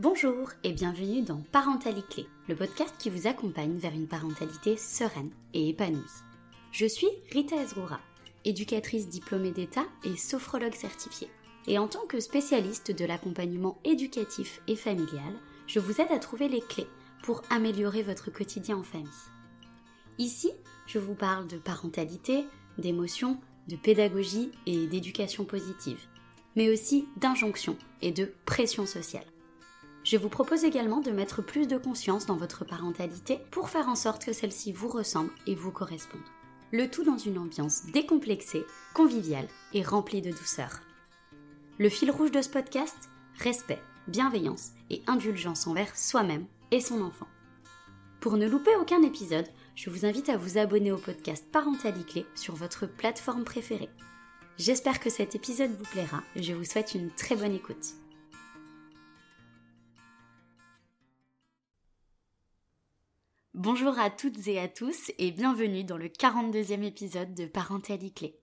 Bonjour et bienvenue dans Parentalité Clé, le podcast qui vous accompagne vers une parentalité sereine et épanouie. Je suis Rita Ezoura, éducatrice diplômée d'État et sophrologue certifiée. Et en tant que spécialiste de l'accompagnement éducatif et familial, je vous aide à trouver les clés pour améliorer votre quotidien en famille. Ici, je vous parle de parentalité, d'émotions, de pédagogie et d'éducation positive, mais aussi d'injonctions et de pression sociale. Je vous propose également de mettre plus de conscience dans votre parentalité pour faire en sorte que celle-ci vous ressemble et vous corresponde. Le tout dans une ambiance décomplexée, conviviale et remplie de douceur. Le fil rouge de ce podcast, respect, bienveillance et indulgence envers soi-même et son enfant. Pour ne louper aucun épisode, je vous invite à vous abonner au podcast Parentalité Clé sur votre plateforme préférée. J'espère que cet épisode vous plaira et je vous souhaite une très bonne écoute. Bonjour à toutes et à tous et bienvenue dans le 42e épisode de Parentalité Clé.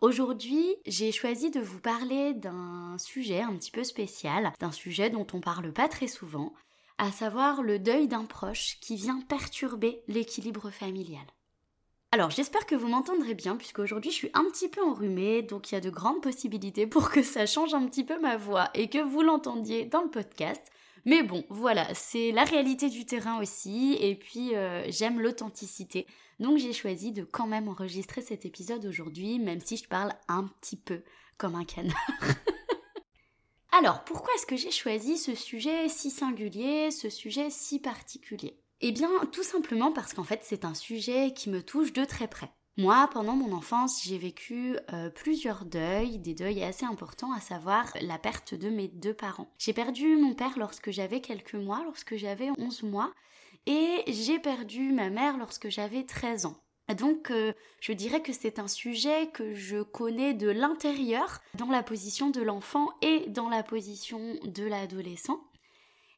Aujourd'hui, j'ai choisi de vous parler d'un sujet un petit peu spécial, d'un sujet dont on parle pas très souvent, à savoir le deuil d'un proche qui vient perturber l'équilibre familial. Alors j'espère que vous m'entendrez bien puisqu'aujourd'hui je suis un petit peu enrhumée, donc il y a de grandes possibilités pour que ça change un petit peu ma voix et que vous l'entendiez dans le podcast. Mais bon, voilà, c'est la réalité du terrain aussi, et puis j'aime l'authenticité. Donc j'ai choisi de quand même enregistrer cet épisode aujourd'hui, même si je parle un petit peu comme un canard. Alors, pourquoi est-ce que j'ai choisi ce sujet si singulier, ce sujet si particulier ? Eh bien, tout simplement parce qu'en fait, c'est un sujet qui me touche de très près. Moi, pendant mon enfance, j'ai vécu plusieurs deuils, des deuils assez importants, à savoir la perte de mes deux parents. J'ai perdu mon père lorsque j'avais quelques mois, lorsque j'avais 11 mois, et j'ai perdu ma mère lorsque j'avais 13 ans. Donc, je dirais que c'est un sujet que je connais de l'intérieur, dans la position de l'enfant et dans la position de l'adolescent.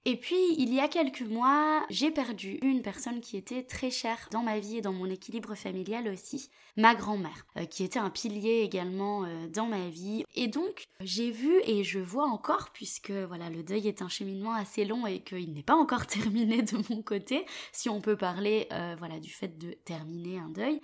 Et puis, il y a quelques mois, j'ai perdu une personne qui était très chère dans ma vie et dans mon équilibre familial aussi, ma grand-mère, qui était un pilier également dans ma vie. Et donc, j'ai vu et je vois encore, puisque voilà, le deuil est un cheminement assez long et qu'il n'est pas encore terminé de mon côté, si on peut parler voilà, du fait de terminer un deuil.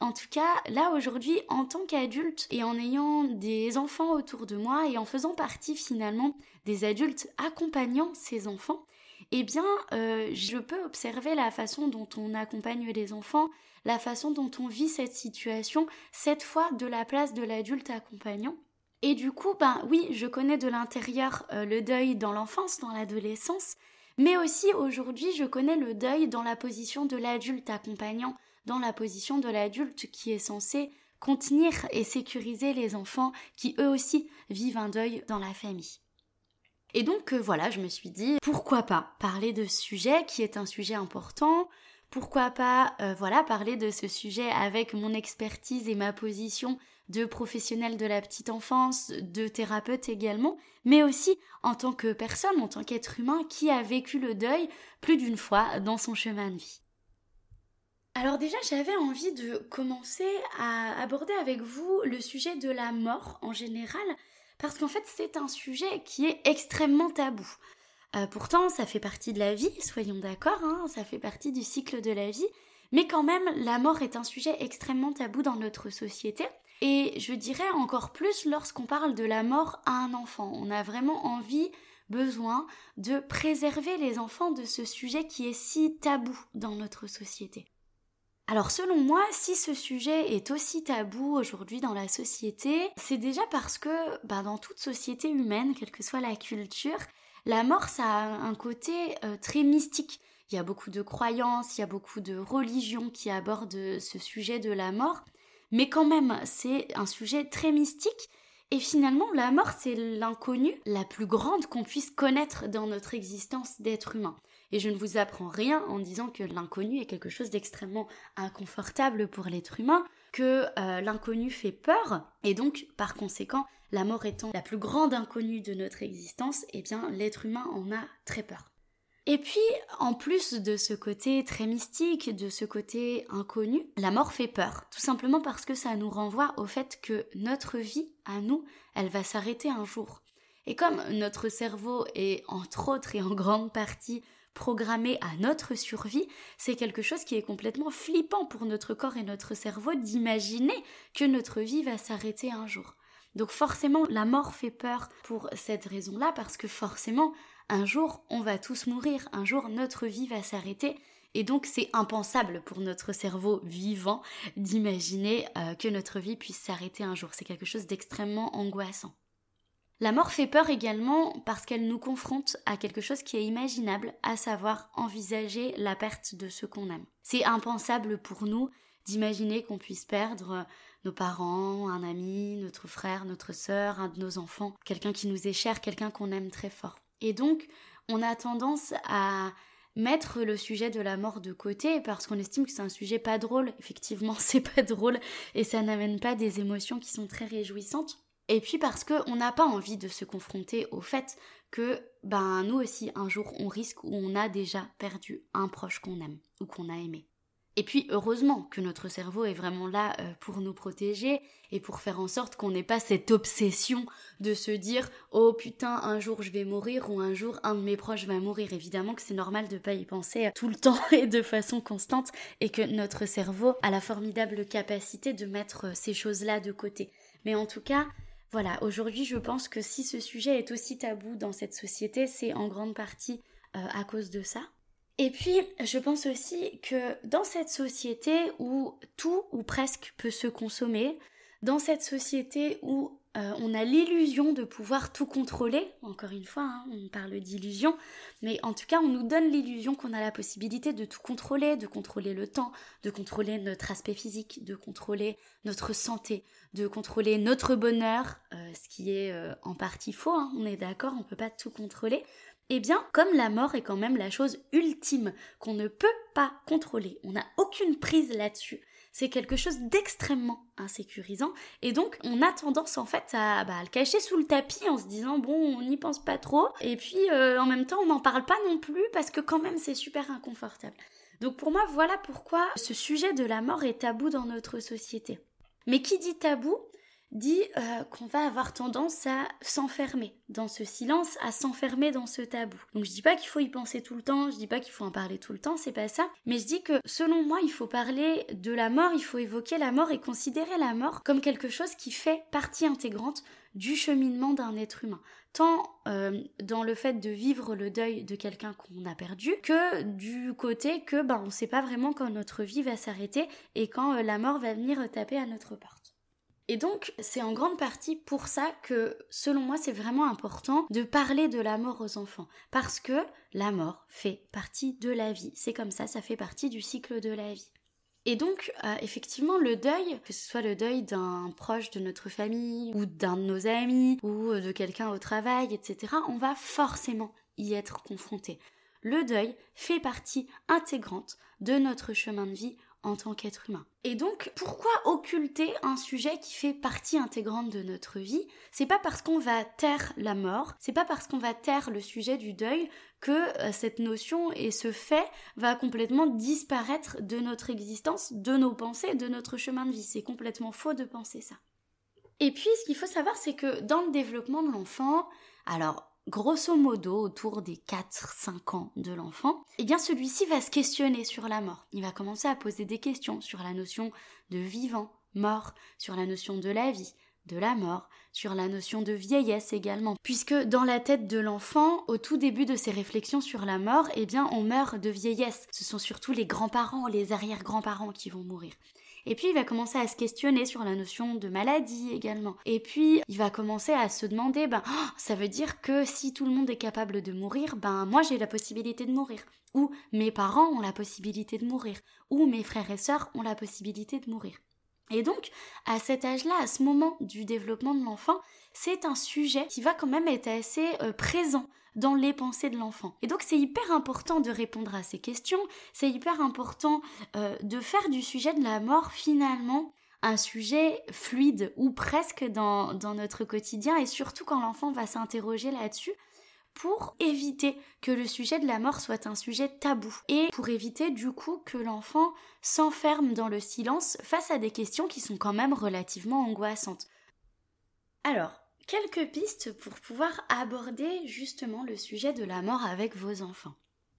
En tout cas, là aujourd'hui, en tant qu'adulte et en ayant des enfants autour de moi et en faisant partie finalement des adultes accompagnant ces enfants, eh bien, je peux observer la façon dont on accompagne les enfants, la façon dont on vit cette situation, cette fois de la place de l'adulte accompagnant. Et du coup, ben oui, je connais de l'intérieur le deuil dans l'enfance, dans l'adolescence, mais aussi aujourd'hui, je connais le deuil dans la position de l'adulte accompagnant, dans la position de l'adulte qui est censé contenir et sécuriser les enfants qui eux aussi vivent un deuil dans la famille. Et donc voilà, je me suis dit, pourquoi pas parler de ce sujet qui est un sujet important, pourquoi pas parler de ce sujet avec mon expertise et ma position de professionnelle de la petite enfance, de thérapeute également, mais aussi en tant que personne, en tant qu'être humain qui a vécu le deuil plus d'une fois dans son chemin de vie. Alors déjà, j'avais envie de commencer à aborder avec vous le sujet de la mort en général, parce qu'en fait, c'est un sujet qui est extrêmement tabou. Pourtant, ça fait partie de la vie, soyons d'accord, hein, ça fait partie du cycle de la vie, mais quand même, la mort est un sujet extrêmement tabou dans notre société, et je dirais encore plus lorsqu'on parle de la mort à un enfant. On a vraiment besoin de préserver les enfants de ce sujet qui est si tabou dans notre société. Alors selon moi, si ce sujet est aussi tabou aujourd'hui dans la société, c'est déjà parce que dans toute société humaine, quelle que soit la culture, la mort ça a un côté très mystique. Il y a beaucoup de croyances, il y a beaucoup de religions qui abordent ce sujet de la mort, mais quand même c'est un sujet très mystique et finalement la mort c'est l'inconnue la plus grande qu'on puisse connaître dans notre existence d'être humain. Et je ne vous apprends rien en disant que l'inconnu est quelque chose d'extrêmement inconfortable pour l'être humain, que l'inconnu fait peur, et donc par conséquent, la mort étant la plus grande inconnue de notre existence, eh bien l'être humain en a très peur. Et puis, en plus de ce côté très mystique, de ce côté inconnu, la mort fait peur, tout simplement parce que ça nous renvoie au fait que notre vie, à nous, elle va s'arrêter un jour. Et comme notre cerveau est entre autres et en grande partie programmé à notre survie, c'est quelque chose qui est complètement flippant pour notre corps et notre cerveau d'imaginer que notre vie va s'arrêter un jour. Donc forcément, la mort fait peur pour cette raison-là, parce que forcément, un jour, on va tous mourir, un jour, notre vie va s'arrêter. Et donc, c'est impensable pour notre cerveau vivant d'imaginer que notre vie puisse s'arrêter un jour. C'est quelque chose d'extrêmement angoissant. La mort fait peur également parce qu'elle nous confronte à quelque chose qui est imaginable, à savoir envisager la perte de ce qu'on aime. C'est impensable pour nous d'imaginer qu'on puisse perdre nos parents, un ami, notre frère, notre sœur, un de nos enfants, quelqu'un qui nous est cher, quelqu'un qu'on aime très fort. Et donc, on a tendance à mettre le sujet de la mort de côté parce qu'on estime que c'est un sujet pas drôle. Effectivement, c'est pas drôle et ça n'amène pas des émotions qui sont très réjouissantes. Et puis parce qu'on n'a pas envie de se confronter au fait que nous aussi, un jour, on risque ou on a déjà perdu un proche qu'on aime ou qu'on a aimé. Et puis heureusement que notre cerveau est vraiment là pour nous protéger et pour faire en sorte qu'on n'ait pas cette obsession de se dire « Oh putain, un jour je vais mourir » ou « Un jour un de mes proches va mourir ». Évidemment que c'est normal de ne pas y penser tout le temps et de façon constante, et que notre cerveau a la formidable capacité de mettre ces choses-là de côté. Mais en tout cas, voilà, aujourd'hui je pense que si ce sujet est aussi tabou dans cette société, c'est en grande partie à cause de ça. Et puis, je pense aussi que dans cette société où tout ou presque peut se consommer, dans cette société où on a l'illusion de pouvoir tout contrôler, encore une fois, on parle d'illusion, mais en tout cas, on nous donne l'illusion qu'on a la possibilité de tout contrôler, de contrôler le temps, de contrôler notre aspect physique, de contrôler notre santé, de contrôler notre bonheur, ce qui est en partie faux, on est d'accord, on ne peut pas tout contrôler. Eh bien, comme la mort est quand même la chose ultime qu'on ne peut pas contrôler, on n'a aucune prise là-dessus, c'est quelque chose d'extrêmement insécurisant, et donc on a tendance en fait à le cacher sous le tapis en se disant bon, on n'y pense pas trop, et puis en même temps on n'en parle pas non plus parce que quand même c'est super inconfortable. Donc pour moi, voilà pourquoi ce sujet de la mort est tabou dans notre société. Mais qui dit tabou dit qu'on va avoir tendance à s'enfermer dans ce silence, à s'enfermer dans ce tabou. Donc je dis pas qu'il faut y penser tout le temps, je dis pas qu'il faut en parler tout le temps, c'est pas ça, mais je dis que selon moi il faut parler de la mort, il faut évoquer la mort et considérer la mort comme quelque chose qui fait partie intégrante du cheminement d'un être humain, tant dans le fait de vivre le deuil de quelqu'un qu'on a perdu, que du côté que on ne sait pas vraiment quand notre vie va s'arrêter et quand la mort va venir taper à notre porte. Et donc, c'est en grande partie pour ça que, selon moi, c'est vraiment important de parler de la mort aux enfants. Parce que la mort fait partie de la vie. C'est comme ça, ça fait partie du cycle de la vie. Et donc, effectivement, le deuil, que ce soit le deuil d'un proche de notre famille, ou d'un de nos amis, ou de quelqu'un au travail, etc., on va forcément y être confronté. Le deuil fait partie intégrante de notre chemin de vie en tant qu'être humain. Et donc, pourquoi occulter un sujet qui fait partie intégrante de notre vie ? C'est pas parce qu'on va taire la mort, c'est pas parce qu'on va taire le sujet du deuil que cette notion et ce fait va complètement disparaître de notre existence, de nos pensées, de notre chemin de vie. C'est complètement faux de penser ça. Et puis, ce qu'il faut savoir, c'est que dans le développement de l'enfant, alors grosso modo, autour des 4-5 ans de l'enfant, eh bien celui-ci va se questionner sur la mort. Il va commencer à poser des questions sur la notion de vivant, mort, sur la notion de la vie, de la mort, sur la notion de vieillesse également. Puisque dans la tête de l'enfant, au tout début de ses réflexions sur la mort, eh bien on meurt de vieillesse. Ce sont surtout les grands-parents, les arrière-grands-parents qui vont mourir. Et puis il va commencer à se questionner sur la notion de maladie également. Et puis il va commencer à se demander, ça veut dire que si tout le monde est capable de mourir, moi j'ai la possibilité de mourir. Ou mes parents ont la possibilité de mourir. Ou mes frères et sœurs ont la possibilité de mourir. Et donc, à cet âge-là, à ce moment du développement de l'enfant, c'est un sujet qui va quand même être assez présent dans les pensées de l'enfant. Et donc, c'est hyper important de répondre à ces questions, c'est hyper important de faire du sujet de la mort, finalement, un sujet fluide, ou presque dans notre quotidien, et surtout quand l'enfant va s'interroger là-dessus, pour éviter que le sujet de la mort soit un sujet tabou et pour éviter du coup que l'enfant s'enferme dans le silence face à des questions qui sont quand même relativement angoissantes. Alors, quelques pistes pour pouvoir aborder justement le sujet de la mort avec vos enfants.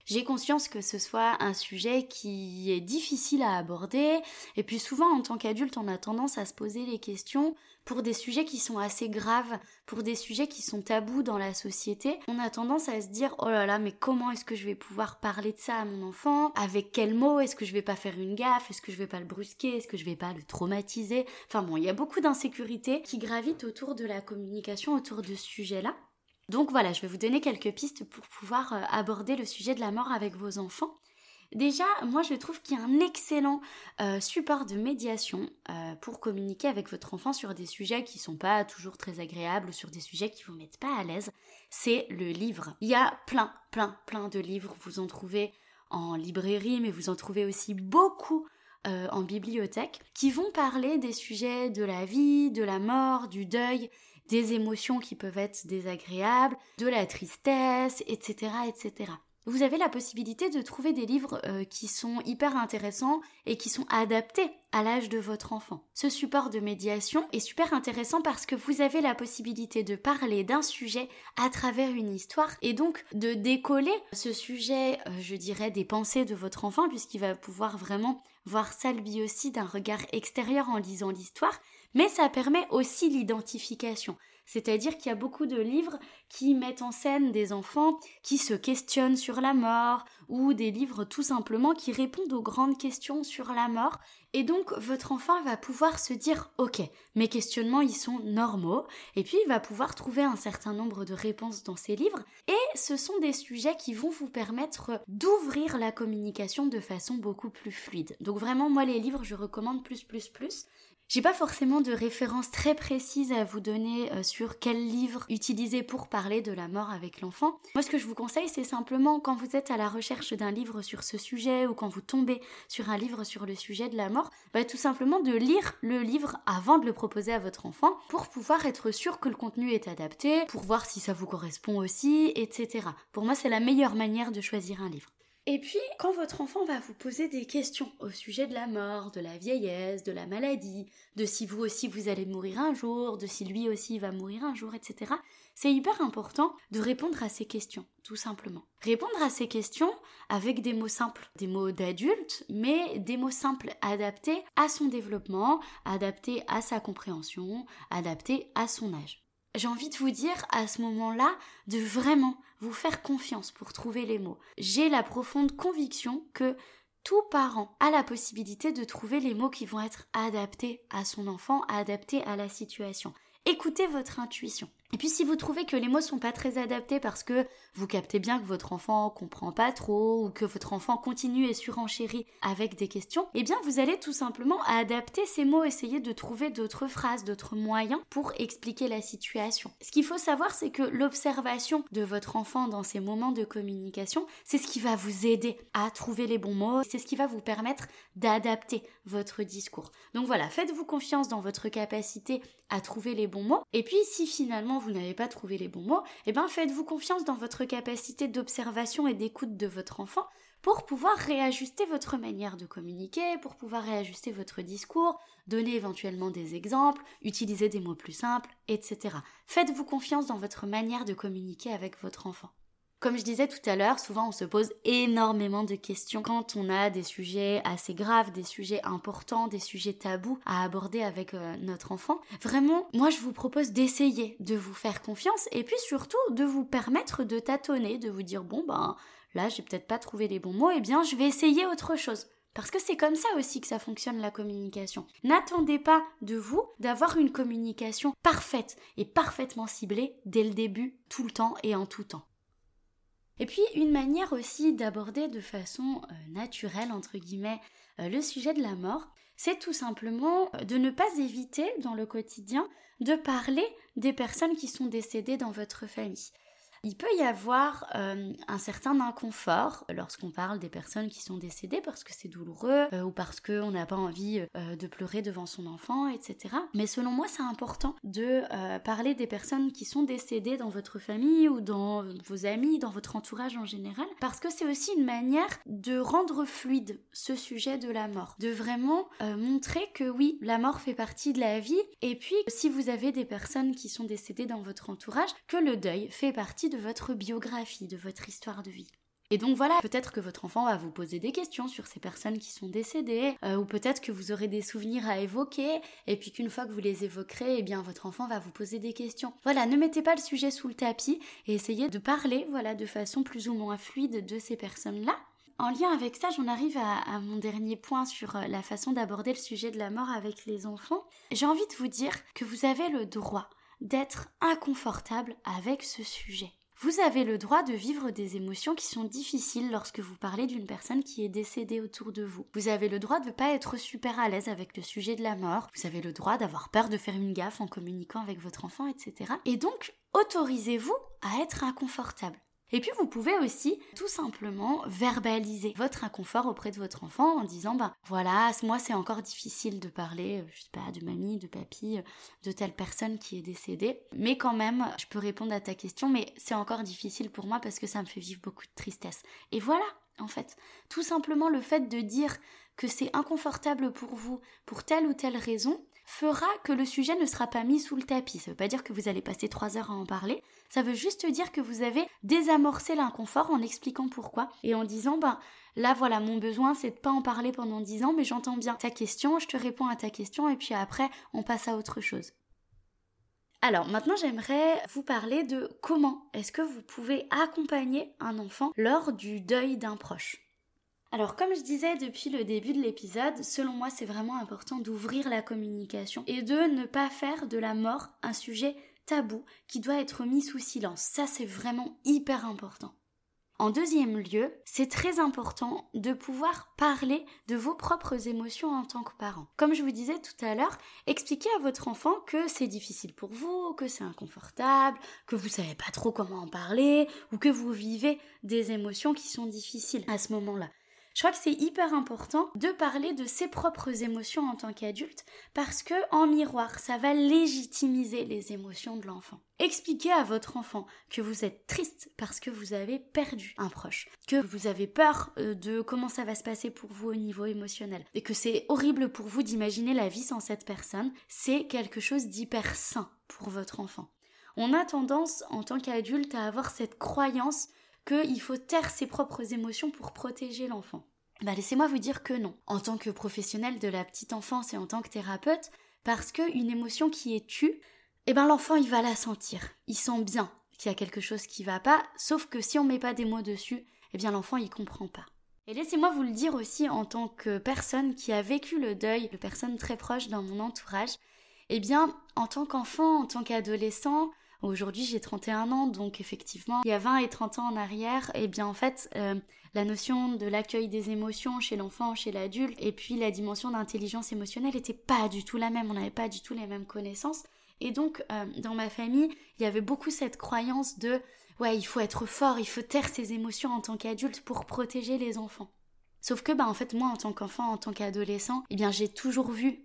J'ai conscience que ce soit un sujet qui est difficile à aborder, et puis souvent en tant qu'adulte on a tendance à se poser les questions pour des sujets qui sont assez graves, pour des sujets qui sont tabous dans la société. On a tendance à se dire oh là là, mais comment est-ce que je vais pouvoir parler de ça à mon enfant? Avec quels mots? Est-ce que je vais pas faire une gaffe? Est-ce que je vais pas le brusquer? Est-ce que je vais pas le traumatiser? Enfin bon, il y a beaucoup d'insécurité qui gravitent autour de la communication, autour de ce sujet-là. Donc voilà, je vais vous donner quelques pistes pour pouvoir aborder le sujet de la mort avec vos enfants. Déjà, moi je trouve qu'il y a un excellent support de médiation pour communiquer avec votre enfant sur des sujets qui ne sont pas toujours très agréables ou sur des sujets qui ne vous mettent pas à l'aise, c'est le livre. Il y a plein de livres, vous en trouvez en librairie, mais vous en trouvez aussi beaucoup en bibliothèque, qui vont parler des sujets de la vie, de la mort, du deuil, des émotions qui peuvent être désagréables, de la tristesse, etc., etc. Vous avez la possibilité de trouver des livres qui sont hyper intéressants et qui sont adaptés à l'âge de votre enfant. Ce support de médiation est super intéressant parce que vous avez la possibilité de parler d'un sujet à travers une histoire et donc de décoller ce sujet, je dirais, des pensées de votre enfant puisqu'il va pouvoir vraiment voir ça lui aussi d'un regard extérieur en lisant l'histoire. Mais ça permet aussi l'identification, c'est-à-dire qu'il y a beaucoup de livres qui mettent en scène des enfants qui se questionnent sur la mort ou des livres tout simplement qui répondent aux grandes questions sur la mort et donc votre enfant va pouvoir se dire « Ok, mes questionnements ils sont normaux » et puis il va pouvoir trouver un certain nombre de réponses dans ces livres et ce sont des sujets qui vont vous permettre d'ouvrir la communication de façon beaucoup plus fluide. Donc vraiment moi les livres je recommande plus. J'ai pas forcément de références très précises à vous donner sur quel livre utiliser pour parler de la mort avec l'enfant. Moi, ce que je vous conseille, c'est simplement quand vous êtes à la recherche d'un livre sur ce sujet ou quand vous tombez sur un livre sur le sujet de la mort, tout simplement de lire le livre avant de le proposer à votre enfant pour pouvoir être sûr que le contenu est adapté, pour voir si ça vous correspond aussi, etc. Pour moi, c'est la meilleure manière de choisir un livre. Et puis, quand votre enfant va vous poser des questions au sujet de la mort, de la vieillesse, de la maladie, de si vous aussi vous allez mourir un jour, de si lui aussi va mourir un jour, etc., c'est hyper important de répondre à ces questions, tout simplement. Répondre à ces questions avec des mots simples, des mots d'adulte, mais des mots simples adaptés à son développement, adaptés à sa compréhension, adaptés à son âge. J'ai envie de vous dire, à ce moment-là, de vraiment vous faire confiance pour trouver les mots. J'ai la profonde conviction que tout parent a la possibilité de trouver les mots qui vont être adaptés à son enfant, adaptés à la situation. Écoutez votre intuition. Et puis si vous trouvez que les mots sont pas très adaptés parce que vous captez bien que votre enfant comprend pas trop ou que votre enfant continue et surenchérit avec des questions, eh bien vous allez tout simplement adapter ces mots, essayer de trouver d'autres phrases, d'autres moyens pour expliquer la situation. Ce qu'il faut savoir, c'est que l'observation de votre enfant dans ces moments de communication, c'est ce qui va vous aider à trouver les bons mots, c'est ce qui va vous permettre d'adapter votre discours. Donc voilà, faites-vous confiance dans votre capacité à trouver les bons mots et puis si finalement vous n'avez pas trouvé les bons mots, et faites-vous confiance dans votre capacité d'observation et d'écoute de votre enfant pour pouvoir réajuster votre manière de communiquer, pour pouvoir réajuster votre discours, donner éventuellement des exemples, utiliser des mots plus simples, etc. Faites-vous confiance dans votre manière de communiquer avec votre enfant. Comme je disais tout à l'heure, souvent on se pose énormément de questions quand on a des sujets assez graves, des sujets importants, des sujets tabous à aborder avec notre enfant. Vraiment, moi je vous propose d'essayer de vous faire confiance et puis surtout de vous permettre de tâtonner, de vous dire là j'ai peut-être pas trouvé les bons mots, je vais essayer autre chose. Parce que c'est comme ça aussi que ça fonctionne la communication. N'attendez pas de vous d'avoir une communication parfaite et parfaitement ciblée dès le début, tout le temps et en tout temps. Et puis une manière aussi d'aborder de façon naturelle, entre guillemets, le sujet de la mort, c'est tout simplement de ne pas éviter dans le quotidien de parler des personnes qui sont décédées dans votre famille. Il peut y avoir un certain inconfort lorsqu'on parle des personnes qui sont décédées parce que c'est douloureux ou parce qu'on n'a pas envie de pleurer devant son enfant, etc. Mais selon moi, c'est important de parler des personnes qui sont décédées dans votre famille ou dans vos amis, dans votre entourage en général, parce que c'est aussi une manière de rendre fluide ce sujet de la mort, de vraiment montrer que oui, la mort fait partie de la vie, et puis si vous avez des personnes qui sont décédées dans votre entourage, que le deuil fait partie de votre biographie, de votre histoire de vie. Et donc voilà, peut-être que votre enfant va vous poser des questions sur ces personnes qui sont décédées, ou peut-être que vous aurez des souvenirs à évoquer, et puis qu'une fois que vous les évoquerez, eh bien votre enfant va vous poser des questions. Voilà, ne mettez pas le sujet sous le tapis, et essayez de parler, voilà, de façon plus ou moins fluide de ces personnes-là. En lien avec ça, j'en arrive à mon dernier point sur la façon d'aborder le sujet de la mort avec les enfants. J'ai envie de vous dire que vous avez le droit d'être inconfortable avec ce sujet. Vous avez le droit de vivre des émotions qui sont difficiles lorsque vous parlez d'une personne qui est décédée autour de vous. Vous avez le droit de ne pas être super à l'aise avec le sujet de la mort. Vous avez le droit d'avoir peur de faire une gaffe en communiquant avec votre enfant, etc. Et donc, autorisez-vous à être inconfortable. Et puis vous pouvez aussi tout simplement verbaliser votre inconfort auprès de votre enfant en disant voilà, moi c'est encore difficile de parler, je sais pas, de mamie, de papy, de telle personne qui est décédée, mais quand même je peux répondre à ta question, mais c'est encore difficile pour moi parce que ça me fait vivre beaucoup de tristesse. Et voilà, en fait, tout simplement le fait de dire que c'est inconfortable pour vous pour telle ou telle raison fera que le sujet ne sera pas mis sous le tapis. Ça ne veut pas dire que vous allez passer 3 heures à en parler, ça veut juste dire que vous avez désamorcé l'inconfort en expliquant pourquoi et en disant là voilà, mon besoin c'est de pas en parler pendant 10 ans, mais j'entends bien ta question, je te réponds à ta question et puis après on passe à autre chose. Alors maintenant j'aimerais vous parler de comment est-ce que vous pouvez accompagner un enfant lors du deuil d'un proche. Alors comme je disais depuis le début de l'épisode, selon moi c'est vraiment important d'ouvrir la communication et de ne pas faire de la mort un sujet tabou qui doit être mis sous silence. Ça c'est vraiment hyper important. En deuxième lieu, c'est très important de pouvoir parler de vos propres émotions en tant que parent. Comme je vous disais tout à l'heure, expliquez à votre enfant que c'est difficile pour vous, que c'est inconfortable, que vous savez pas trop comment en parler ou que vous vivez des émotions qui sont difficiles à ce moment-là. Je crois que c'est hyper important de parler de ses propres émotions en tant qu'adulte parce que, en miroir, ça va légitimiser les émotions de l'enfant. Expliquez à votre enfant que vous êtes triste parce que vous avez perdu un proche, que vous avez peur de comment ça va se passer pour vous au niveau émotionnel et que c'est horrible pour vous d'imaginer la vie sans cette personne, c'est quelque chose d'hyper sain pour votre enfant. On a tendance, en tant qu'adulte, à avoir cette croyance qu'il faut taire ses propres émotions pour protéger l'enfant. Laissez-moi vous dire que non. En tant que professionnelle de la petite enfance et en tant que thérapeute, parce qu'une émotion qui est tue, l'enfant il va la sentir. Il sent bien qu'il y a quelque chose qui va pas, sauf que si on met pas des mots dessus, l'enfant il comprend pas. Et laissez-moi vous le dire aussi en tant que personne qui a vécu le deuil de personnes très proches dans mon entourage, en tant qu'enfant, en tant qu'adolescent, aujourd'hui, j'ai 31 ans, donc effectivement, il y a 20 et 30 ans en arrière, la notion de l'accueil des émotions chez l'enfant, chez l'adulte, et puis la dimension d'intelligence émotionnelle n'était pas du tout la même, on n'avait pas du tout les mêmes connaissances. Et donc, dans ma famille, il y avait beaucoup cette croyance de « ouais, il faut être fort, il faut taire ses émotions en tant qu'adulte pour protéger les enfants ». Sauf que, moi, en tant qu'enfant, en tant qu'adolescent, j'ai toujours vu,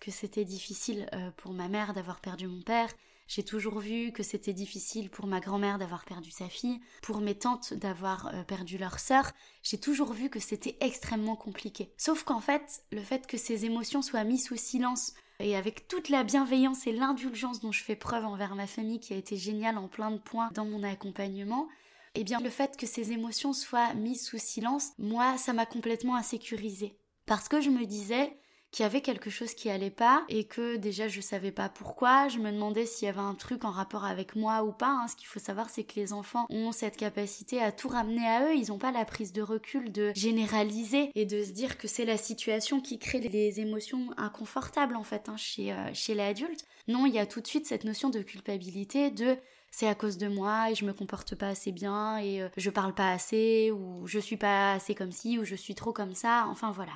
que c'était difficile pour ma mère d'avoir perdu mon père. J'ai toujours vu que c'était difficile pour ma grand-mère d'avoir perdu sa fille, pour mes tantes d'avoir perdu leur sœur. J'ai toujours vu que c'était extrêmement compliqué. Sauf qu'en fait, le fait que ces émotions soient mises sous silence et avec toute la bienveillance et l'indulgence dont je fais preuve envers ma famille qui a été géniale en plein de points dans mon accompagnement, le fait que ces émotions soient mises sous silence, moi, ça m'a complètement insécurisée. Parce que je me disais qu'il y avait quelque chose qui allait pas et que déjà je savais pas pourquoi, je me demandais s'il y avait un truc en rapport avec moi ou pas. Ce qu'il faut savoir c'est que les enfants ont cette capacité à tout ramener à eux, ils ont pas la prise de recul de généraliser et de se dire que c'est la situation qui crée les émotions inconfortables chez l'adulte. Non, il y a tout de suite cette notion de culpabilité de c'est à cause de moi et je me comporte pas assez bien et je parle pas assez ou je suis pas assez comme ci ou je suis trop comme ça, voilà.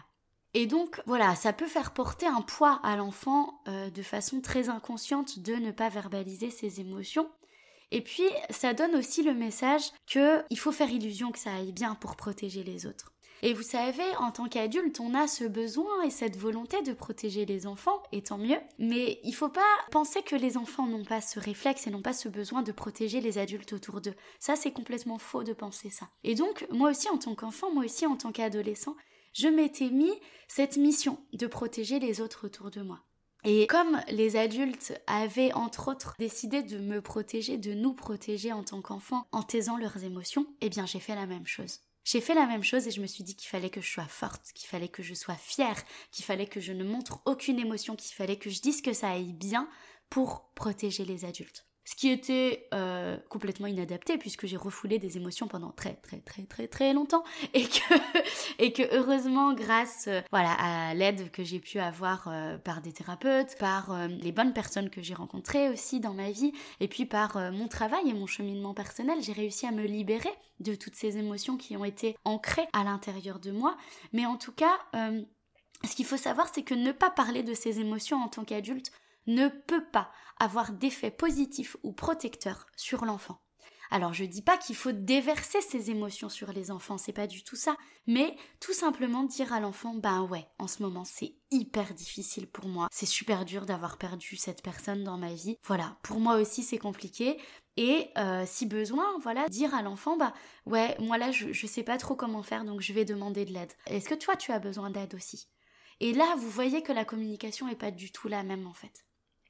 Et donc, voilà, ça peut faire porter un poids à l'enfant de façon très inconsciente de ne pas verbaliser ses émotions. Et puis, ça donne aussi le message qu'il faut faire illusion que ça aille bien pour protéger les autres. Et vous savez, en tant qu'adulte, on a ce besoin et cette volonté de protéger les enfants, et tant mieux. Mais il ne faut pas penser que les enfants n'ont pas ce réflexe et n'ont pas ce besoin de protéger les adultes autour d'eux. Ça, c'est complètement faux de penser ça. Et donc, moi aussi en tant qu'enfant, moi aussi en tant qu'adolescent, je m'étais mis cette mission de protéger les autres autour de moi. Et comme les adultes avaient entre autres décidé de me protéger, de nous protéger en tant qu'enfants en taisant leurs émotions, eh bien j'ai fait la même chose. J'ai fait la même chose et je me suis dit qu'il fallait que je sois forte, qu'il fallait que je sois fière, qu'il fallait que je ne montre aucune émotion, qu'il fallait que je dise que ça aille bien pour protéger les adultes. Ce qui était complètement inadapté puisque j'ai refoulé des émotions pendant très longtemps et que heureusement grâce à l'aide que j'ai pu avoir par des thérapeutes, par les bonnes personnes que j'ai rencontrées aussi dans ma vie et puis par mon travail et mon cheminement personnel, j'ai réussi à me libérer de toutes ces émotions qui ont été ancrées à l'intérieur de moi. Mais en tout cas, ce qu'il faut savoir, c'est que ne pas parler de ces émotions en tant qu'adulte ne peut pas avoir d'effet positif ou protecteur sur l'enfant. Alors je dis pas qu'il faut déverser ses émotions sur les enfants, c'est pas du tout ça, mais tout simplement dire à l'enfant, en ce moment c'est hyper difficile pour moi, c'est super dur d'avoir perdu cette personne dans ma vie, pour moi aussi c'est compliqué, et si besoin, dire à l'enfant, moi là je sais pas trop comment faire, donc je vais demander de l'aide. Est-ce que toi tu as besoin d'aide aussi ? Et là vous voyez que la communication est pas du tout la même en fait.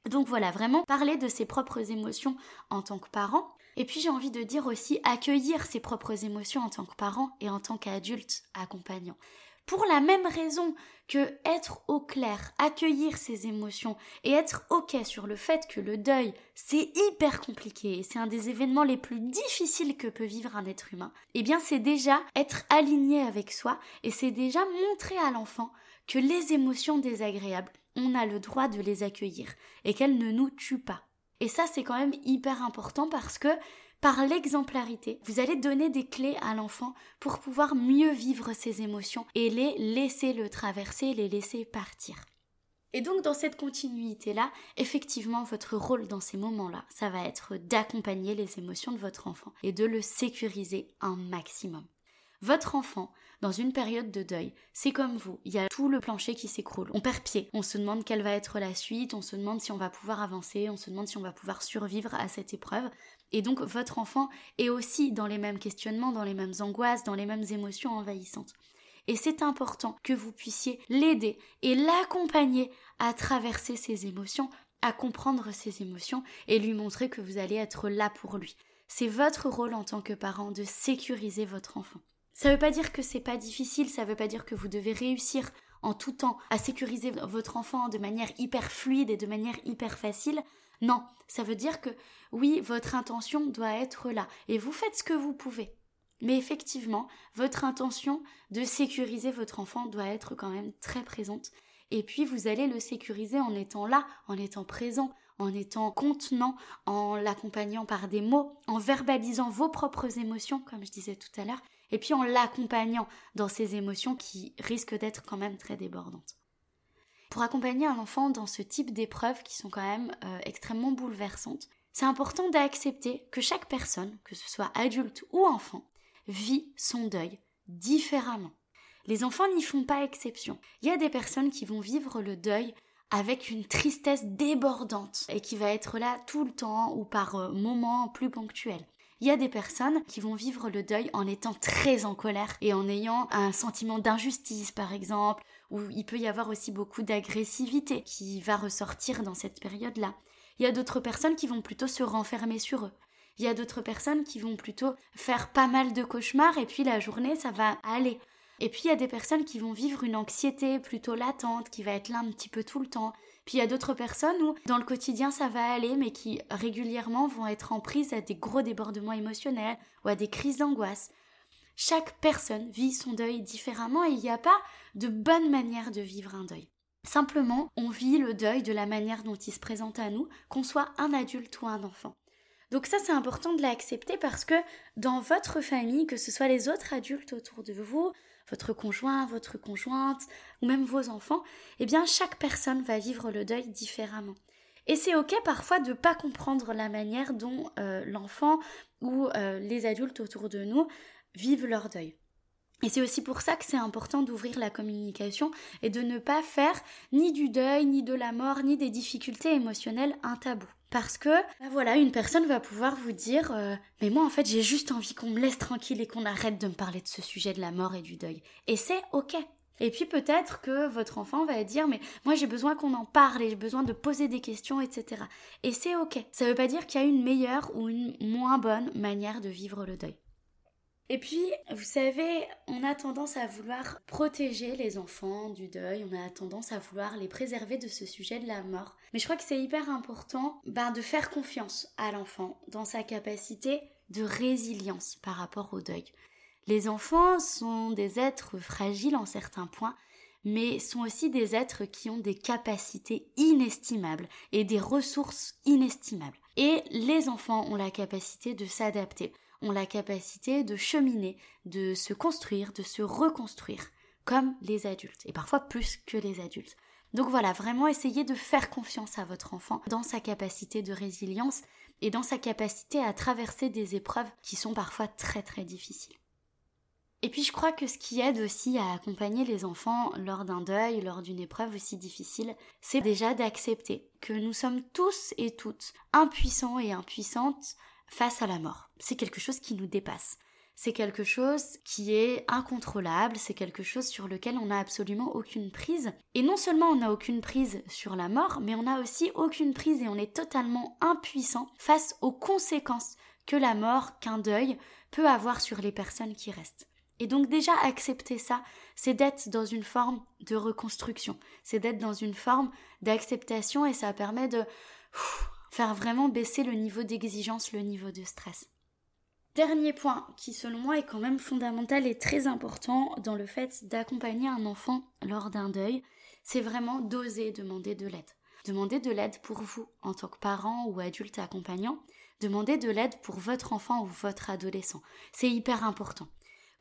Donc vraiment parler de ses propres émotions en tant que parent. Et puis j'ai envie de dire aussi accueillir ses propres émotions en tant que parent et en tant qu'adulte accompagnant. Pour la même raison que être au clair, accueillir ses émotions et être ok sur le fait que le deuil, c'est hyper compliqué et c'est un des événements les plus difficiles que peut vivre un être humain, eh bien c'est déjà être aligné avec soi et c'est déjà montrer à l'enfant que les émotions désagréables, on a le droit de les accueillir et qu'elles ne nous tuent pas. Et ça, c'est quand même hyper important parce que, par l'exemplarité, vous allez donner des clés à l'enfant pour pouvoir mieux vivre ses émotions et les laisser le traverser, les laisser partir. Et donc, dans cette continuité-là, effectivement, votre rôle dans ces moments-là, ça va être d'accompagner les émotions de votre enfant et de le sécuriser un maximum. Votre enfant, dans une période de deuil, c'est comme vous, il y a tout le plancher qui s'écroule, on perd pied, on se demande quelle va être la suite, on se demande si on va pouvoir avancer, on se demande si on va pouvoir survivre à cette épreuve. Et donc votre enfant est aussi dans les mêmes questionnements, dans les mêmes angoisses, dans les mêmes émotions envahissantes. Et c'est important que vous puissiez l'aider et l'accompagner à traverser ses émotions, à comprendre ses émotions et lui montrer que vous allez être là pour lui. C'est votre rôle en tant que parent de sécuriser votre enfant. Ça veut pas dire que c'est pas difficile, ça veut pas dire que vous devez réussir en tout temps à sécuriser votre enfant de manière hyper fluide et de manière hyper facile. Non, ça veut dire que oui, votre intention doit être là et vous faites ce que vous pouvez. Mais effectivement, votre intention de sécuriser votre enfant doit être quand même très présente. Et puis vous allez le sécuriser en étant là, en étant présent, en étant contenant, en l'accompagnant par des mots, en verbalisant vos propres émotions, comme je disais tout à l'heure, et puis en l'accompagnant dans ces émotions qui risquent d'être quand même très débordantes. Pour accompagner un enfant dans ce type d'épreuves qui sont quand même extrêmement bouleversantes, c'est important d'accepter que chaque personne, que ce soit adulte ou enfant, vit son deuil différemment. Les enfants n'y font pas exception. Il y a des personnes qui vont vivre le deuil avec une tristesse débordante et qui va être là tout le temps ou par moments plus ponctuels. Il y a des personnes qui vont vivre le deuil en étant très en colère et en ayant un sentiment d'injustice par exemple, où il peut y avoir aussi beaucoup d'agressivité qui va ressortir dans cette période-là. Il y a d'autres personnes qui vont plutôt se renfermer sur eux. Il y a d'autres personnes qui vont plutôt faire pas mal de cauchemars et puis la journée ça va aller. Et puis il y a des personnes qui vont vivre une anxiété plutôt latente, qui va être là un petit peu tout le temps. Puis il y a d'autres personnes où dans le quotidien ça va aller, mais qui régulièrement vont être en prise à des gros débordements émotionnels ou à des crises d'angoisse. Chaque personne vit son deuil différemment et il n'y a pas de bonne manière de vivre un deuil. Simplement, on vit le deuil de la manière dont il se présente à nous, qu'on soit un adulte ou un enfant. Donc ça, c'est important de l'accepter parce que dans votre famille, que ce soit les autres adultes autour de vous, votre conjoint, votre conjointe, ou même vos enfants, eh bien chaque personne va vivre le deuil différemment. Et c'est ok parfois de ne pas comprendre la manière dont l'enfant ou les adultes autour de nous vivent leur deuil. Et c'est aussi pour ça que c'est important d'ouvrir la communication et de ne pas faire ni du deuil, ni de la mort, ni des difficultés émotionnelles un tabou. Parce que, bah voilà, une personne va pouvoir vous dire « Mais moi, en fait, j'ai juste envie qu'on me laisse tranquille et qu'on arrête de me parler de ce sujet de la mort et du deuil. » Et c'est ok. Et puis peut-être que votre enfant va dire « Mais moi, j'ai besoin qu'on en parle et j'ai besoin de poser des questions, etc. » Et c'est ok. Ça ne veut pas dire qu'il y a une meilleure ou une moins bonne manière de vivre le deuil. Et puis, vous savez, on a tendance à vouloir protéger les enfants du deuil, on a tendance à vouloir les préserver de ce sujet de la mort. Mais je crois que c'est hyper important de faire confiance à l'enfant dans sa capacité de résilience par rapport au deuil. Les enfants sont des êtres fragiles en certains points, mais sont aussi des êtres qui ont des capacités inestimables et des ressources inestimables. Et les enfants ont la capacité de s'adapter. Ont la capacité de cheminer, de se construire, de se reconstruire, comme les adultes, et parfois plus que les adultes. Donc voilà, vraiment essayez de faire confiance à votre enfant dans sa capacité de résilience et dans sa capacité à traverser des épreuves qui sont parfois très très difficiles. Et puis je crois que ce qui aide aussi à accompagner les enfants lors d'un deuil, lors d'une épreuve aussi difficile, c'est déjà d'accepter que nous sommes tous et toutes impuissants et impuissantes face à la mort. C'est quelque chose qui nous dépasse. C'est quelque chose qui est incontrôlable, c'est quelque chose sur lequel on n'a absolument aucune prise. Et non seulement on n'a aucune prise sur la mort, mais on n'a aussi aucune prise et on est totalement impuissant face aux conséquences que la mort, qu'un deuil peut avoir sur les personnes qui restent. Et donc déjà accepter ça, c'est d'être dans une forme de reconstruction, c'est d'être dans une forme d'acceptation et ça permet de... faire vraiment baisser le niveau d'exigence, le niveau de stress. Dernier point qui selon moi est quand même fondamental et très important dans le fait d'accompagner un enfant lors d'un deuil, c'est vraiment d'oser demander de l'aide. Demander de l'aide pour vous en tant que parent ou adulte accompagnant, demander de l'aide pour votre enfant ou votre adolescent. C'est hyper important.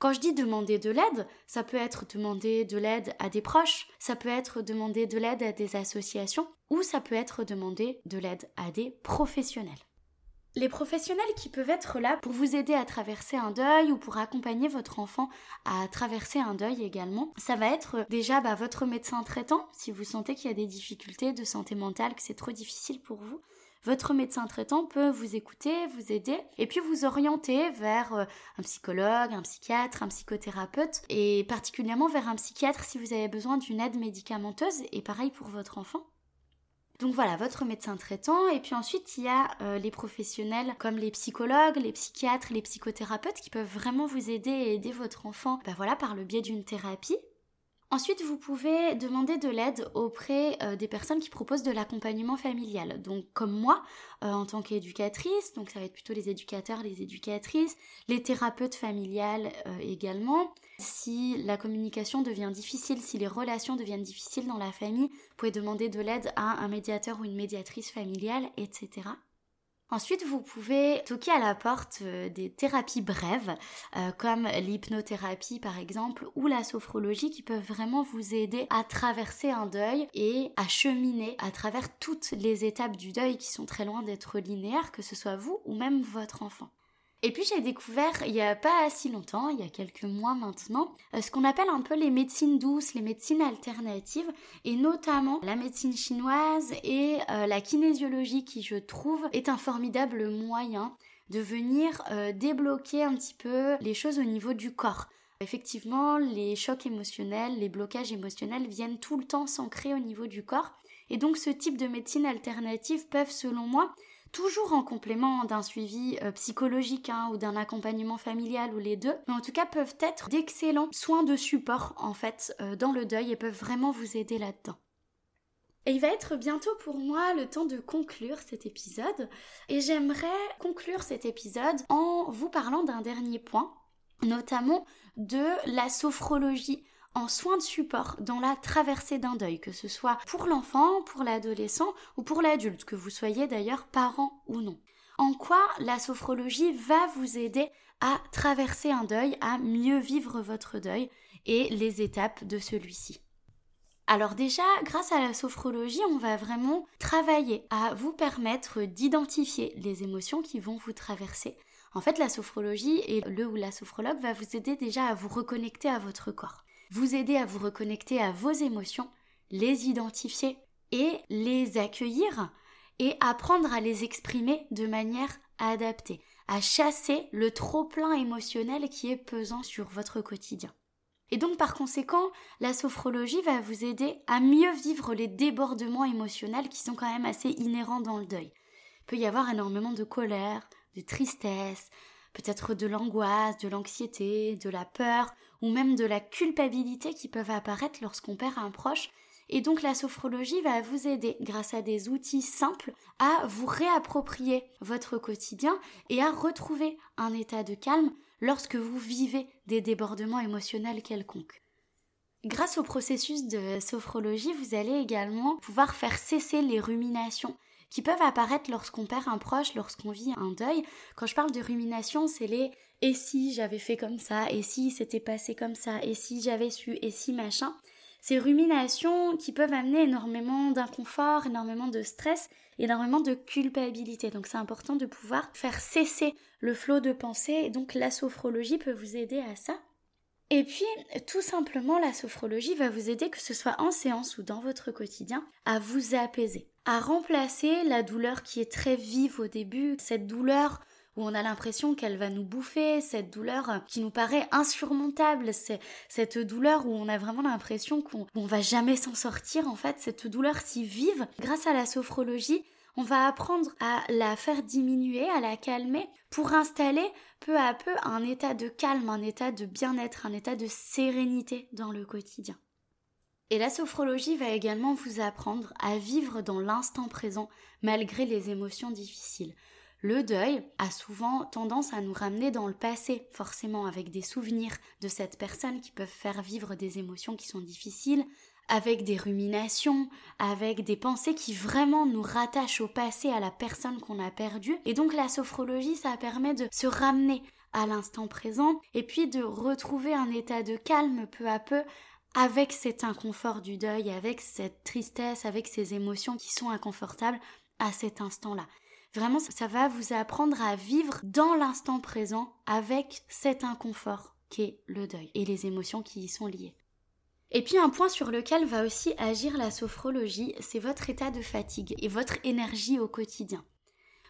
Quand je dis demander de l'aide, ça peut être demander de l'aide à des proches, ça peut être demander de l'aide à des associations ou ça peut être demander de l'aide à des professionnels. Les professionnels qui peuvent être là pour vous aider à traverser un deuil ou pour accompagner votre enfant à traverser un deuil également, ça va être déjà votre médecin traitant, si vous sentez qu'il y a des difficultés de santé mentale, que c'est trop difficile pour vous. Votre médecin traitant peut vous écouter, vous aider et puis vous orienter vers un psychologue, un psychiatre, un psychothérapeute et particulièrement vers un psychiatre si vous avez besoin d'une aide médicamenteuse et pareil pour votre enfant. Donc voilà, votre médecin traitant et puis ensuite il y a les professionnels comme les psychologues, les psychiatres, les psychothérapeutes qui peuvent vraiment vous aider et aider votre enfant par le biais d'une thérapie. Ensuite, vous pouvez demander de l'aide auprès des personnes qui proposent de l'accompagnement familial. Donc comme moi, en tant qu'éducatrice, donc ça va être plutôt les éducateurs, les éducatrices, les thérapeutes familiales également. Si la communication devient difficile, si les relations deviennent difficiles dans la famille, vous pouvez demander de l'aide à un médiateur ou une médiatrice familiale, etc. Ensuite, vous pouvez toquer à la porte des thérapies brèves, comme l'hypnothérapie par exemple, ou la sophrologie qui peuvent vraiment vous aider à traverser un deuil et à cheminer à travers toutes les étapes du deuil qui sont très loin d'être linéaires, que ce soit vous ou même votre enfant. Et puis j'ai découvert, il n'y a pas si longtemps, il y a quelques mois maintenant, ce qu'on appelle un peu les médecines douces, les médecines alternatives, et notamment la médecine chinoise et la kinésiologie qui, je trouve, est un formidable moyen de venir débloquer un petit peu les choses au niveau du corps. Effectivement, les chocs émotionnels, les blocages émotionnels viennent tout le temps s'ancrer au niveau du corps, et donc ce type de médecine alternative peuvent, selon moi, toujours en complément d'un suivi psychologique ou d'un accompagnement familial ou les deux, mais en tout cas peuvent être d'excellents soins de support en fait dans le deuil et peuvent vraiment vous aider là-dedans. Et il va être bientôt pour moi le temps de conclure cet épisode et j'aimerais conclure cet épisode en vous parlant d'un dernier point, notamment de la sophrologie en soins de support dans la traversée d'un deuil, que ce soit pour l'enfant, pour l'adolescent ou pour l'adulte, que vous soyez d'ailleurs parent ou non. En quoi la sophrologie va vous aider à traverser un deuil, à mieux vivre votre deuil et les étapes de celui-ci. Alors déjà, grâce à la sophrologie, on va vraiment travailler à vous permettre d'identifier les émotions qui vont vous traverser. En fait, la sophrologie et le ou la sophrologue va vous aider déjà à vous reconnecter à votre corps, vous aider à vous reconnecter à vos émotions, les identifier et les accueillir et apprendre à les exprimer de manière adaptée, à chasser le trop-plein émotionnel qui est pesant sur votre quotidien. Et donc par conséquent, la sophrologie va vous aider à mieux vivre les débordements émotionnels qui sont quand même assez inhérents dans le deuil. Il peut y avoir énormément de colère, de tristesse, peut-être de l'angoisse, de l'anxiété, de la peur ou même de la culpabilité qui peuvent apparaître lorsqu'on perd un proche. Et donc la sophrologie va vous aider, grâce à des outils simples, à vous réapproprier votre quotidien et à retrouver un état de calme lorsque vous vivez des débordements émotionnels quelconques. Grâce au processus de sophrologie, vous allez également pouvoir faire cesser les ruminations qui peuvent apparaître lorsqu'on perd un proche, lorsqu'on vit un deuil. Quand je parle de rumination, c'est les « et si j'avais fait comme ça », « et si c'était passé comme ça », « et si j'avais su », « et si machin ». Ces ruminations qui peuvent amener énormément d'inconfort, énormément de stress, énormément de culpabilité. Donc c'est important de pouvoir faire cesser le flot de pensée. Et donc la sophrologie peut vous aider à ça. Et puis tout simplement la sophrologie va vous aider, que ce soit en séance ou dans votre quotidien, à vous apaiser. À remplacer la douleur qui est très vive au début, cette douleur où on a l'impression qu'elle va nous bouffer, cette douleur qui nous paraît insurmontable, cette douleur où on a vraiment l'impression qu'on va jamais s'en sortir, en fait, cette douleur si vive. Grâce à la sophrologie, on va apprendre à la faire diminuer, à la calmer, pour installer peu à peu un état de calme, un état de bien-être, un état de sérénité dans le quotidien. Et la sophrologie va également vous apprendre à vivre dans l'instant présent, malgré les émotions difficiles. Le deuil a souvent tendance à nous ramener dans le passé, forcément avec des souvenirs de cette personne qui peuvent faire vivre des émotions qui sont difficiles, avec des ruminations, avec des pensées qui vraiment nous rattachent au passé, à la personne qu'on a perdue. Et donc la sophrologie, ça permet de se ramener à l'instant présent et puis de retrouver un état de calme peu à peu avec cet inconfort du deuil, avec cette tristesse, avec ces émotions qui sont inconfortables à cet instant-là. Vraiment, ça va vous apprendre à vivre dans l'instant présent avec cet inconfort qu'est le deuil et les émotions qui y sont liées. Et puis un point sur lequel va aussi agir la sophrologie, c'est votre état de fatigue et votre énergie au quotidien.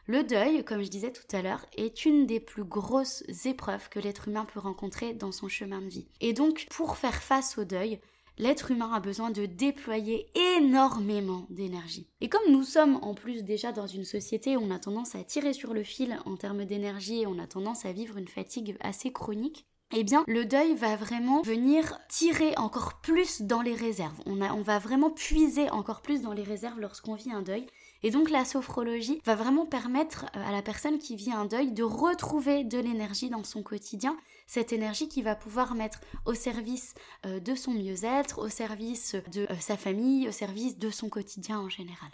Le deuil, comme je disais tout à l'heure, est une des plus grosses épreuves que l'être humain peut rencontrer dans son chemin de vie. Et donc, pour faire face au deuil, l'être humain a besoin de déployer énormément d'énergie. Et comme nous sommes en plus déjà dans une société où on a tendance à tirer sur le fil en termes d'énergie et on a tendance à vivre une fatigue assez chronique, eh bien le deuil va vraiment venir tirer encore plus dans les réserves. On va vraiment puiser encore plus dans les réserves lorsqu'on vit un deuil. Et donc la sophrologie va vraiment permettre à la personne qui vit un deuil de retrouver de l'énergie dans son quotidien, cette énergie qu'il va pouvoir mettre au service de son mieux-être, au service de sa famille, au service de son quotidien en général.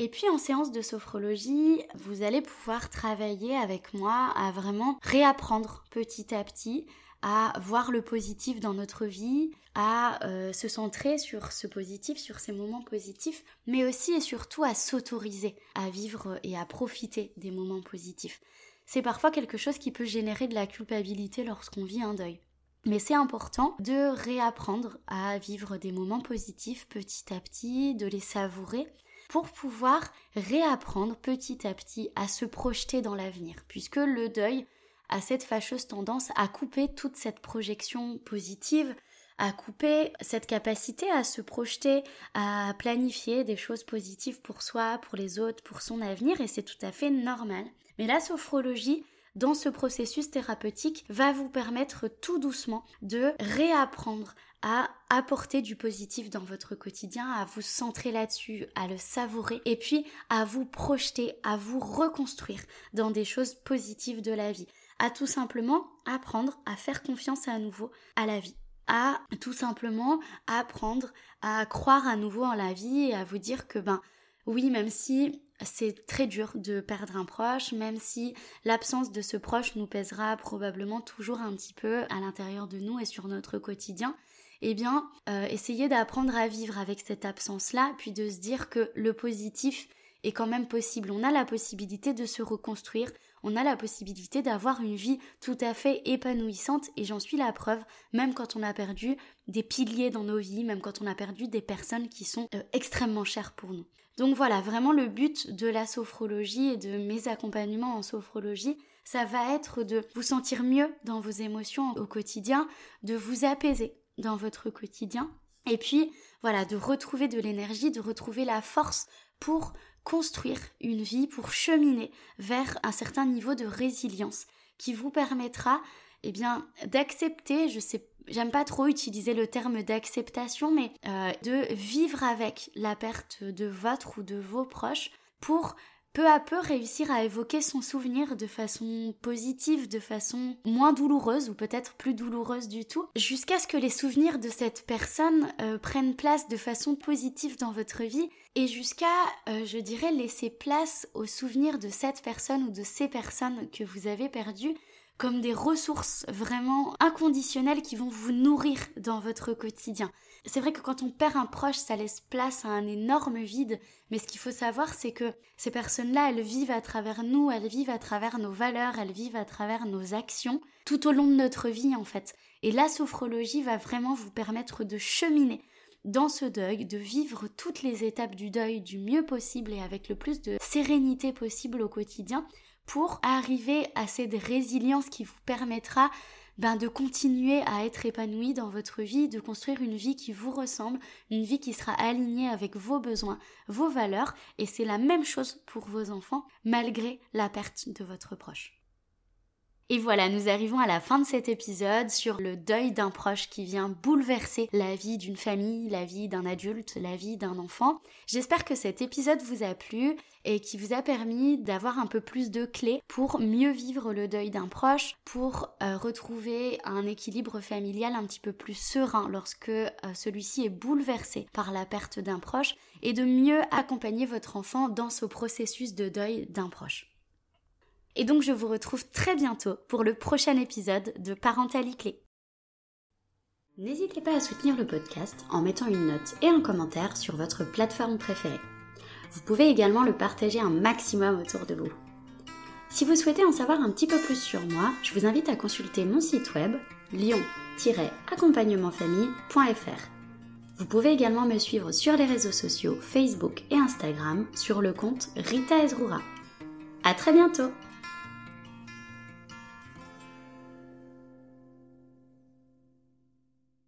Et puis en séance de sophrologie, vous allez pouvoir travailler avec moi à vraiment réapprendre petit à petit à voir le positif dans notre vie, à se centrer sur ce positif, sur ces moments positifs, mais aussi et surtout à s'autoriser à vivre et à profiter des moments positifs. C'est parfois quelque chose qui peut générer de la culpabilité lorsqu'on vit un deuil. Mais c'est important de réapprendre à vivre des moments positifs petit à petit, de les savourer, pour pouvoir réapprendre petit à petit à se projeter dans l'avenir, puisque le deuil à cette fâcheuse tendance à couper toute cette projection positive, à couper cette capacité à se projeter, à planifier des choses positives pour soi, pour les autres, pour son avenir, et c'est tout à fait normal. Mais la sophrologie, dans ce processus thérapeutique, va vous permettre tout doucement de réapprendre à apporter du positif dans votre quotidien, à vous centrer là-dessus, à le savourer et puis à vous projeter, à vous reconstruire dans des choses positives de la vie, à tout simplement apprendre à faire confiance à nouveau à la vie, à tout simplement apprendre à croire à nouveau en la vie et à vous dire que oui, même si c'est très dur de perdre un proche, même si l'absence de ce proche nous pèsera probablement toujours un petit peu à l'intérieur de nous et sur notre quotidien, eh bien, essayez d'apprendre à vivre avec cette absence-là, puis de se dire que le positif est quand même possible. On a la possibilité de se reconstruire, on a la possibilité d'avoir une vie tout à fait épanouissante, et j'en suis la preuve, même quand on a perdu des piliers dans nos vies, même quand on a perdu des personnes qui sont extrêmement chères pour nous. Donc voilà, vraiment le but de la sophrologie et de mes accompagnements en sophrologie, ça va être de vous sentir mieux dans vos émotions au quotidien, de vous apaiser dans votre quotidien, et puis voilà, de retrouver de l'énergie, de retrouver la force pour construire une vie, pour cheminer vers un certain niveau de résilience qui vous permettra, eh bien, d'accepter, j'aime pas trop utiliser le terme d'acceptation, mais de vivre avec la perte de votre ou de vos proches pour peu à peu réussir à évoquer son souvenir de façon positive, de façon moins douloureuse ou peut-être plus douloureuse du tout, jusqu'à ce que les souvenirs de cette personne prennent place de façon positive dans votre vie et jusqu'à, je dirais, laisser place aux souvenirs de cette personne ou de ces personnes que vous avez perdues comme des ressources vraiment inconditionnelles qui vont vous nourrir dans votre quotidien. C'est vrai que quand on perd un proche, ça laisse place à un énorme vide, mais ce qu'il faut savoir, c'est que ces personnes-là, elles vivent à travers nous, elles vivent à travers nos valeurs, elles vivent à travers nos actions, tout au long de notre vie en fait. Et la sophrologie va vraiment vous permettre de cheminer dans ce deuil, de vivre toutes les étapes du deuil du mieux possible et avec le plus de sérénité possible au quotidien, pour arriver à cette résilience qui vous permettra de continuer à être épanoui dans votre vie, de construire une vie qui vous ressemble, une vie qui sera alignée avec vos besoins, vos valeurs, et c'est la même chose pour vos enfants, malgré la perte de votre proche. Et voilà, nous arrivons à la fin de cet épisode sur le deuil d'un proche qui vient bouleverser la vie d'une famille, la vie d'un adulte, la vie d'un enfant. J'espère que cet épisode vous a plu et qui vous a permis d'avoir un peu plus de clés pour mieux vivre le deuil d'un proche, pour retrouver un équilibre familial un petit peu plus serein lorsque celui-ci est bouleversé par la perte d'un proche et de mieux accompagner votre enfant dans ce processus de deuil d'un proche. Et donc je vous retrouve très bientôt pour le prochain épisode de Parentalité Clé. N'hésitez pas à soutenir le podcast en mettant une note et un commentaire sur votre plateforme préférée. Vous pouvez également le partager un maximum autour de vous. Si vous souhaitez en savoir un petit peu plus sur moi, je vous invite à consulter mon site web lion-accompagnementfamille.fr. Vous pouvez également me suivre sur les réseaux sociaux Facebook et Instagram sur le compte Rita Ezoura. À très bientôt!